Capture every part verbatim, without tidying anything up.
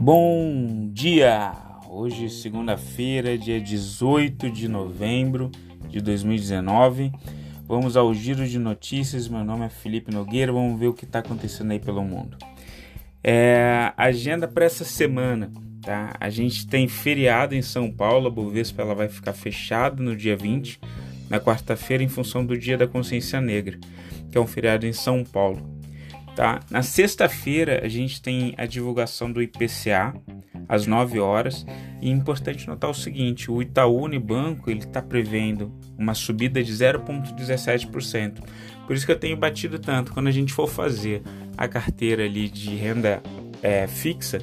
Bom dia! Hoje é segunda-feira, dia dezoito de novembro de dois mil e dezenove. Vamos ao Giro de Notícias. Meu nome é Felipe Nogueira. Vamos ver o que está acontecendo aí pelo mundo. É, agenda para essa semana, tá? A gente tem feriado em São Paulo. A Bovespa ela vai ficar fechada no dia vinte, na quarta-feira, em função do Dia da Consciência Negra, que é um feriado em São Paulo, tá? Na sexta-feira a gente tem a divulgação do I P C A às nove horas, e é importante notar o seguinte: o Itaú Unibanco ele está prevendo uma subida de zero vírgula dezessete por cento. Por isso que eu tenho batido tanto. Quando a gente for fazer a carteira ali de renda é, fixa,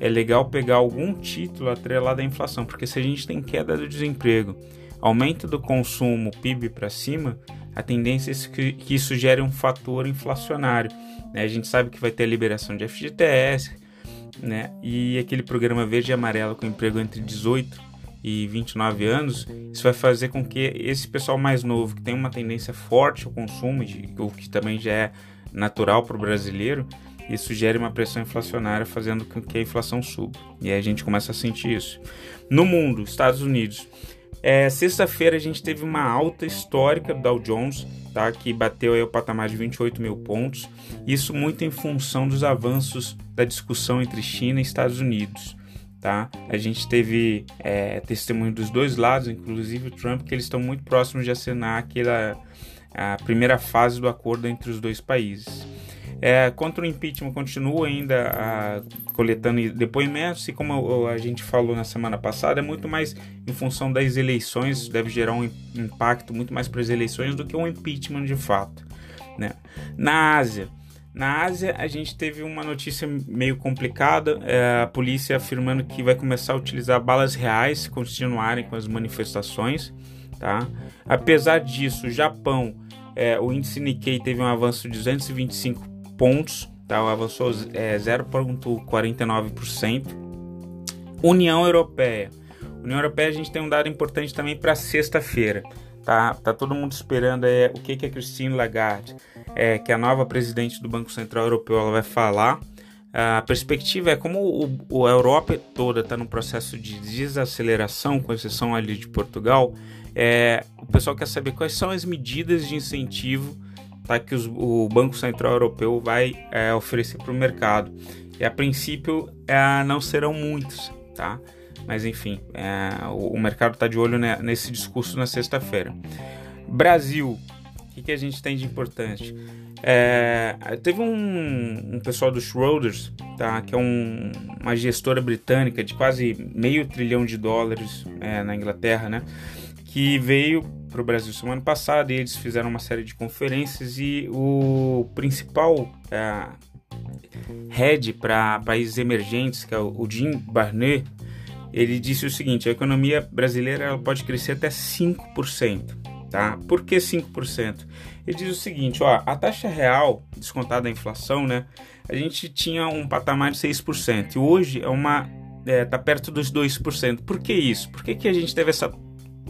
é legal pegar algum título atrelado à inflação, porque se a gente tem queda do desemprego, aumento do consumo, P I B para cima, a tendência é que isso gere um fator inflacionário, né? A gente sabe que vai ter a liberação de F G T S, né? E aquele programa verde e amarelo com emprego entre dezoito e vinte e nove anos, isso vai fazer com que esse pessoal mais novo, que tem uma tendência forte ao consumo, o que também já é natural para o brasileiro, isso gera uma pressão inflacionária, fazendo com que a inflação suba. E aí a gente começa a sentir isso. No mundo, Estados Unidos... É, sexta-feira a gente teve uma alta histórica do Dow Jones, tá? Que bateu aí o patamar de vinte e oito mil pontos, isso muito em função dos avanços da discussão entre China e Estados Unidos, tá? A gente teve é, testemunho dos dois lados, inclusive o Trump, que eles estão muito próximos de assinar aquela, a primeira fase do acordo entre os dois países. É, contra o impeachment continua ainda a, coletando depoimentos, e como a gente falou na semana passada, é muito mais em função das eleições, deve gerar um impacto muito mais para as eleições do que um impeachment de fato, né? Na Ásia, na Ásia a gente teve uma notícia meio complicada, é, a polícia afirmando que vai começar a utilizar balas reais se continuarem com as manifestações, tá? Apesar disso, o Japão, é, o índice Nikkei teve um avanço de duzentos e vinte e cinco pontos, tá? Avançou é, zero vírgula quarenta e nove por cento. União Europeia. União Europeia, a gente tem um dado importante também para sexta-feira, tá? Tá todo mundo esperando é, o que, que a Christine Lagarde, é, que é a nova presidente do Banco Central Europeu, ela vai falar. A perspectiva é como o, o, a Europa toda está no processo de desaceleração, com exceção ali de Portugal, é, o pessoal quer saber quais são as medidas de incentivo, tá, que os, o Banco Central Europeu vai é, oferecer para o mercado. E a princípio é, não serão muitos, tá? Mas enfim, é, o, o mercado está de olho né, nesse discurso na sexta-feira. Brasil, o que, que a gente tem de importante? É, teve um, um pessoal do Schroders, tá, que é um, uma gestora britânica de quase meio trilhão de dólares é, na Inglaterra, né? Que veio para o Brasil semana passada, e eles fizeram uma série de conferências, e o principal é, head para países emergentes, que é o Jim Barnet, ele disse o seguinte: a economia brasileira ela pode crescer até cinco por cento, tá? Por que cinco por cento? Ele diz o seguinte, ó, a taxa real descontada da inflação, né? A gente tinha um patamar de seis por cento, e hoje é uma, é, tá perto dos dois por cento. Por que isso? Por que, que a gente teve essa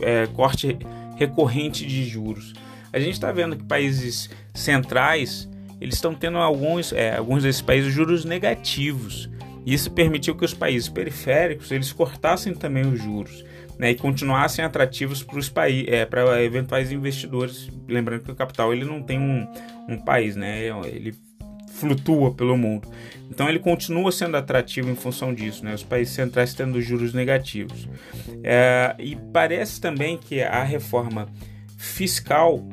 É, corte recorrente de juros? A gente está vendo que países centrais eles estão tendo alguns, é, alguns desses países juros negativos. Isso permitiu que os países periféricos eles cortassem também os juros, né, e continuassem atrativos para os países, é, para eventuais investidores. Lembrando que o capital ele não tem um, um país, né? Ele flutua pelo mundo. Então ele continua sendo atrativo em função disso, né? Os países centrais tendo juros negativos. É, e parece também que a reforma fiscal,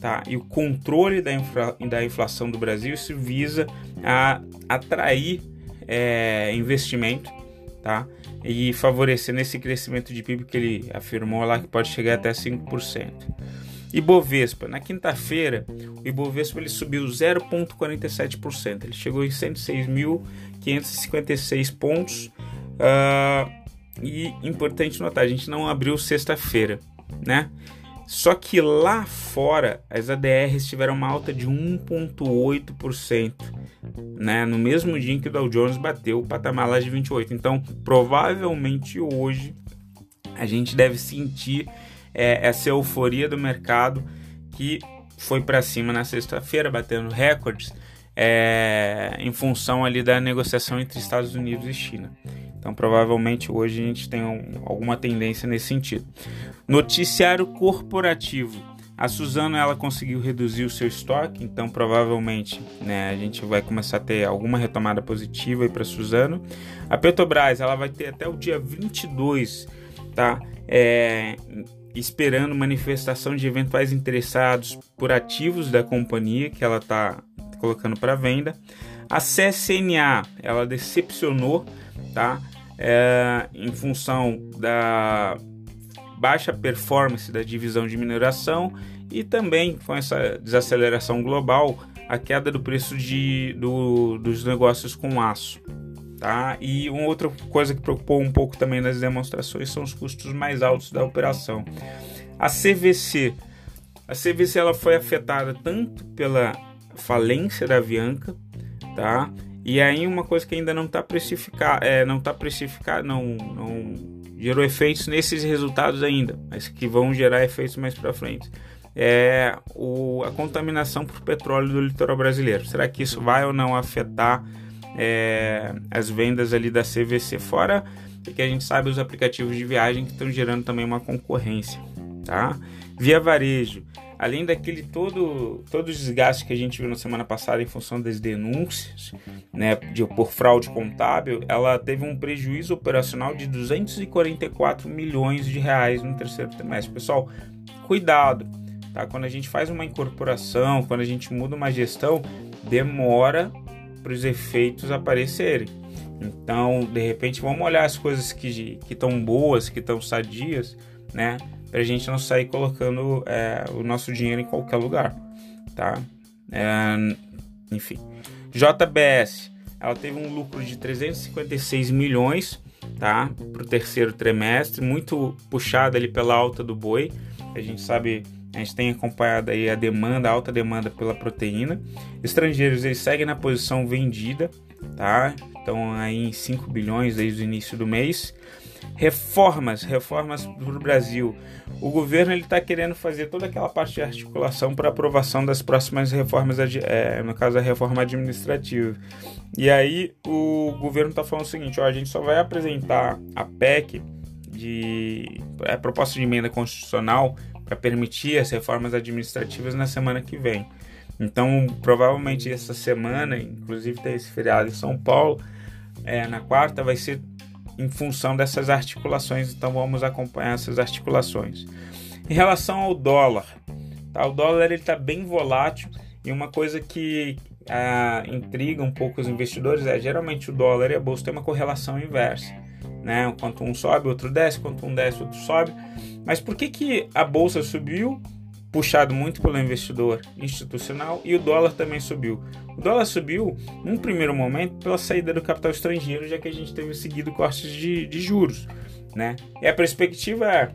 tá, e o controle da, infra, da inflação do Brasil se visa a atrair é, investimento, tá, e favorecer nesse crescimento de P I B que ele afirmou lá que pode chegar até cinco por cento. Ibovespa, na quinta-feira, o Ibovespa ele subiu zero vírgula quarenta e sete por cento, ele chegou em cento e seis mil quinhentos e cinquenta e seis pontos, uh, e importante notar, a gente não abriu sexta-feira, né? Só que lá fora, as A D Rs tiveram uma alta de um vírgula oito por cento, né? No mesmo dia em que o Dow Jones bateu o patamar lá de vinte e oito, então provavelmente hoje a gente deve sentir É essa euforia do mercado que foi para cima na sexta-feira, batendo recordes, é, em função ali da negociação entre Estados Unidos e China. Então, provavelmente, hoje a gente tem um, alguma tendência nesse sentido. Noticiário corporativo. A Suzano, ela conseguiu reduzir o seu estoque, então provavelmente, né, a gente vai começar a ter alguma retomada positiva para a Suzano. A Petrobras, ela vai ter até o dia vinte e dois, tá? É, esperando manifestação de eventuais interessados por ativos da companhia que ela está colocando para venda. A C S N A, ela decepcionou, tá? É, em função da baixa performance da divisão de mineração e também com essa desaceleração global, a queda do preço de, do, dos negócios com aço. Tá? E uma outra coisa que preocupou um pouco também nas demonstrações são os custos mais altos da operação. A C V C, a C V C ela foi afetada tanto pela falência da Avianca, tá? E aí uma coisa que ainda não está precificada, é, não está precificada, não, não gerou efeitos nesses resultados ainda, mas que vão gerar efeitos mais para frente. É o, a contaminação por petróleo do litoral brasileiro. Será que isso vai ou não afetar é, as vendas ali da C V C? Fora que a gente sabe os aplicativos de viagem que estão gerando também uma concorrência, tá? Via Varejo, além daquele todo, todo o desgaste que a gente viu na semana passada em função das denúncias, né, de, por fraude contábil, ela teve um prejuízo operacional de duzentos e quarenta e quatro milhões de reais no terceiro trimestre. Pessoal, cuidado, tá? Quando a gente faz uma incorporação, quando a gente muda uma gestão, demora para os efeitos aparecerem. Então, de repente, vamos olhar as coisas que estão boas, que estão sadias, né? Para a gente não sair colocando é, o nosso dinheiro em qualquer lugar, tá? É, enfim, J B S, ela teve um lucro de trezentos e cinquenta e seis milhões, tá? Para o terceiro trimestre, muito puxada ali pela alta do boi. A gente sabe, a gente tem acompanhado aí a demanda, a alta demanda pela proteína. Estrangeiros, eles seguem na posição vendida, tá? Estão aí em cinco bilhões desde o início do mês. Reformas, reformas para o Brasil. O governo está querendo fazer toda aquela parte de articulação para aprovação das próximas reformas, é, no caso a reforma administrativa. E aí o governo está falando o seguinte, ó, a gente só vai apresentar a P E C, de, a proposta de emenda constitucional, para permitir as reformas administrativas na semana que vem. Então, provavelmente essa semana, inclusive tem esse feriado em São Paulo, é, na quarta vai ser em função dessas articulações, então vamos acompanhar essas articulações. Em relação ao dólar, tá? O dólar ele está bem volátil e uma coisa que ah, intriga um pouco os investidores é geralmente o dólar e a bolsa tem uma correlação inversa, né? Enquanto um sobe, outro desce, enquanto um desce, outro sobe. Mas por que que a bolsa subiu, puxado muito pelo investidor institucional, e o dólar também subiu? O dólar subiu, num primeiro momento, pela saída do capital estrangeiro, já que a gente teve seguido cortes de, de juros, né? E a perspectiva é,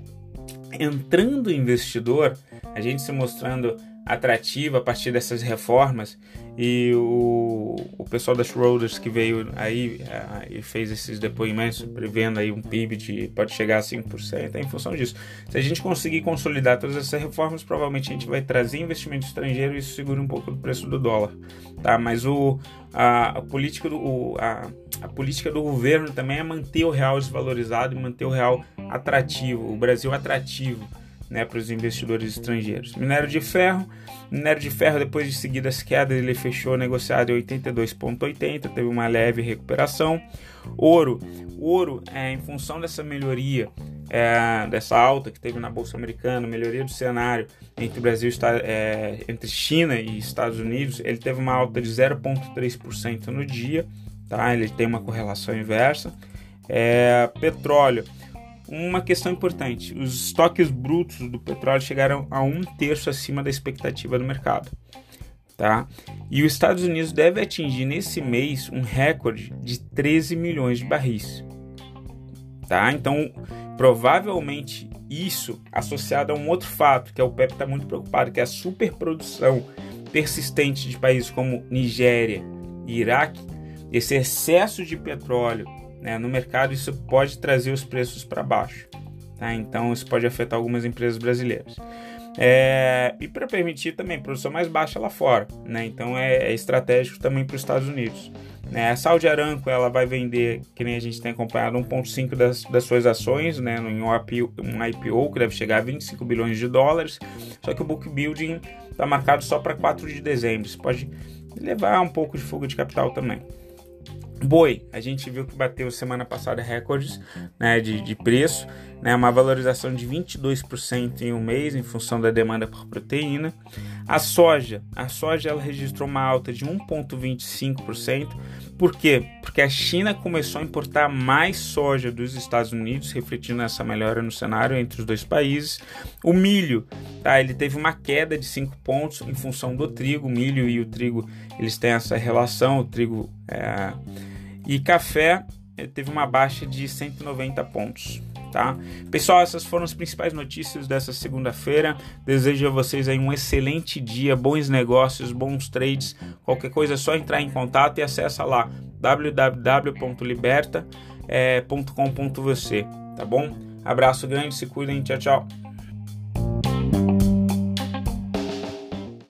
entrando o investidor, a gente se mostrando atrativa a partir dessas reformas, e o, o pessoal da Schroders que veio aí a, e fez esses depoimentos prevendo aí um P I B de pode chegar a cinco por cento, é em função disso. Se a gente conseguir consolidar todas essas reformas, provavelmente a gente vai trazer investimento estrangeiro e isso segura um pouco do preço do dólar, tá? Mas o, a, a, política do, o, a, a política do governo também é manter o real desvalorizado e manter o real atrativo, o Brasil atrativo, né, para os investidores estrangeiros. Minério de ferro, minério de ferro depois de seguidas quedas, ele fechou negociado em oitenta e dois vírgula oitenta, teve uma leve recuperação. Ouro, ouro é, em função dessa melhoria, é, dessa alta que teve na Bolsa Americana, melhoria do cenário entre o Brasil, é, entre China e Estados Unidos, ele teve uma alta de zero vírgula três por cento no dia, tá? Ele tem uma correlação inversa. É, petróleo. Uma questão importante, os estoques brutos do petróleo chegaram a um terço acima da expectativa do mercado, tá? E os Estados Unidos deve atingir nesse mês um recorde de treze milhões de barris, tá? Então, provavelmente isso associado a um outro fato, que a OPEP está muito preocupada, que é a superprodução persistente de países como Nigéria e Iraque, esse excesso de petróleo, né, no mercado, isso pode trazer os preços para baixo, tá? Então isso pode afetar algumas empresas brasileiras. é, e para permitir também produção mais baixa lá fora, né? Então é, é estratégico também para os Estados Unidos, né? A Saudi Aramco, ela vai vender, que nem a gente tem acompanhado, um vírgula cinco das, das suas ações, né? Em um I P O que deve chegar a vinte e cinco bilhões de dólares, só que o book building está marcado só para quatro de dezembro, isso pode levar um pouco de fuga de capital também. Boi, a gente viu que bateu semana passada recordes, né, de, de preço, né, uma valorização de vinte e dois por cento em um mês em função da demanda por proteína. A soja, a soja ela registrou uma alta de um vírgula vinte e cinco por cento. Por quê? Porque a China começou a importar mais soja dos Estados Unidos, refletindo essa melhora no cenário entre os dois países. O milho, tá? Ele teve uma queda de cinco pontos em função do trigo. O milho e o trigo, eles têm essa relação, o trigo é... e café teve uma baixa de cento e noventa pontos. Tá? Pessoal, essas foram as principais notícias dessa segunda-feira. Desejo a vocês aí um excelente dia, bons negócios, bons trades. Qualquer coisa é só entrar em contato e acessa lá w w w ponto liberta ponto com ponto v c, tá bom? Abraço grande, se cuidem, tchau, tchau.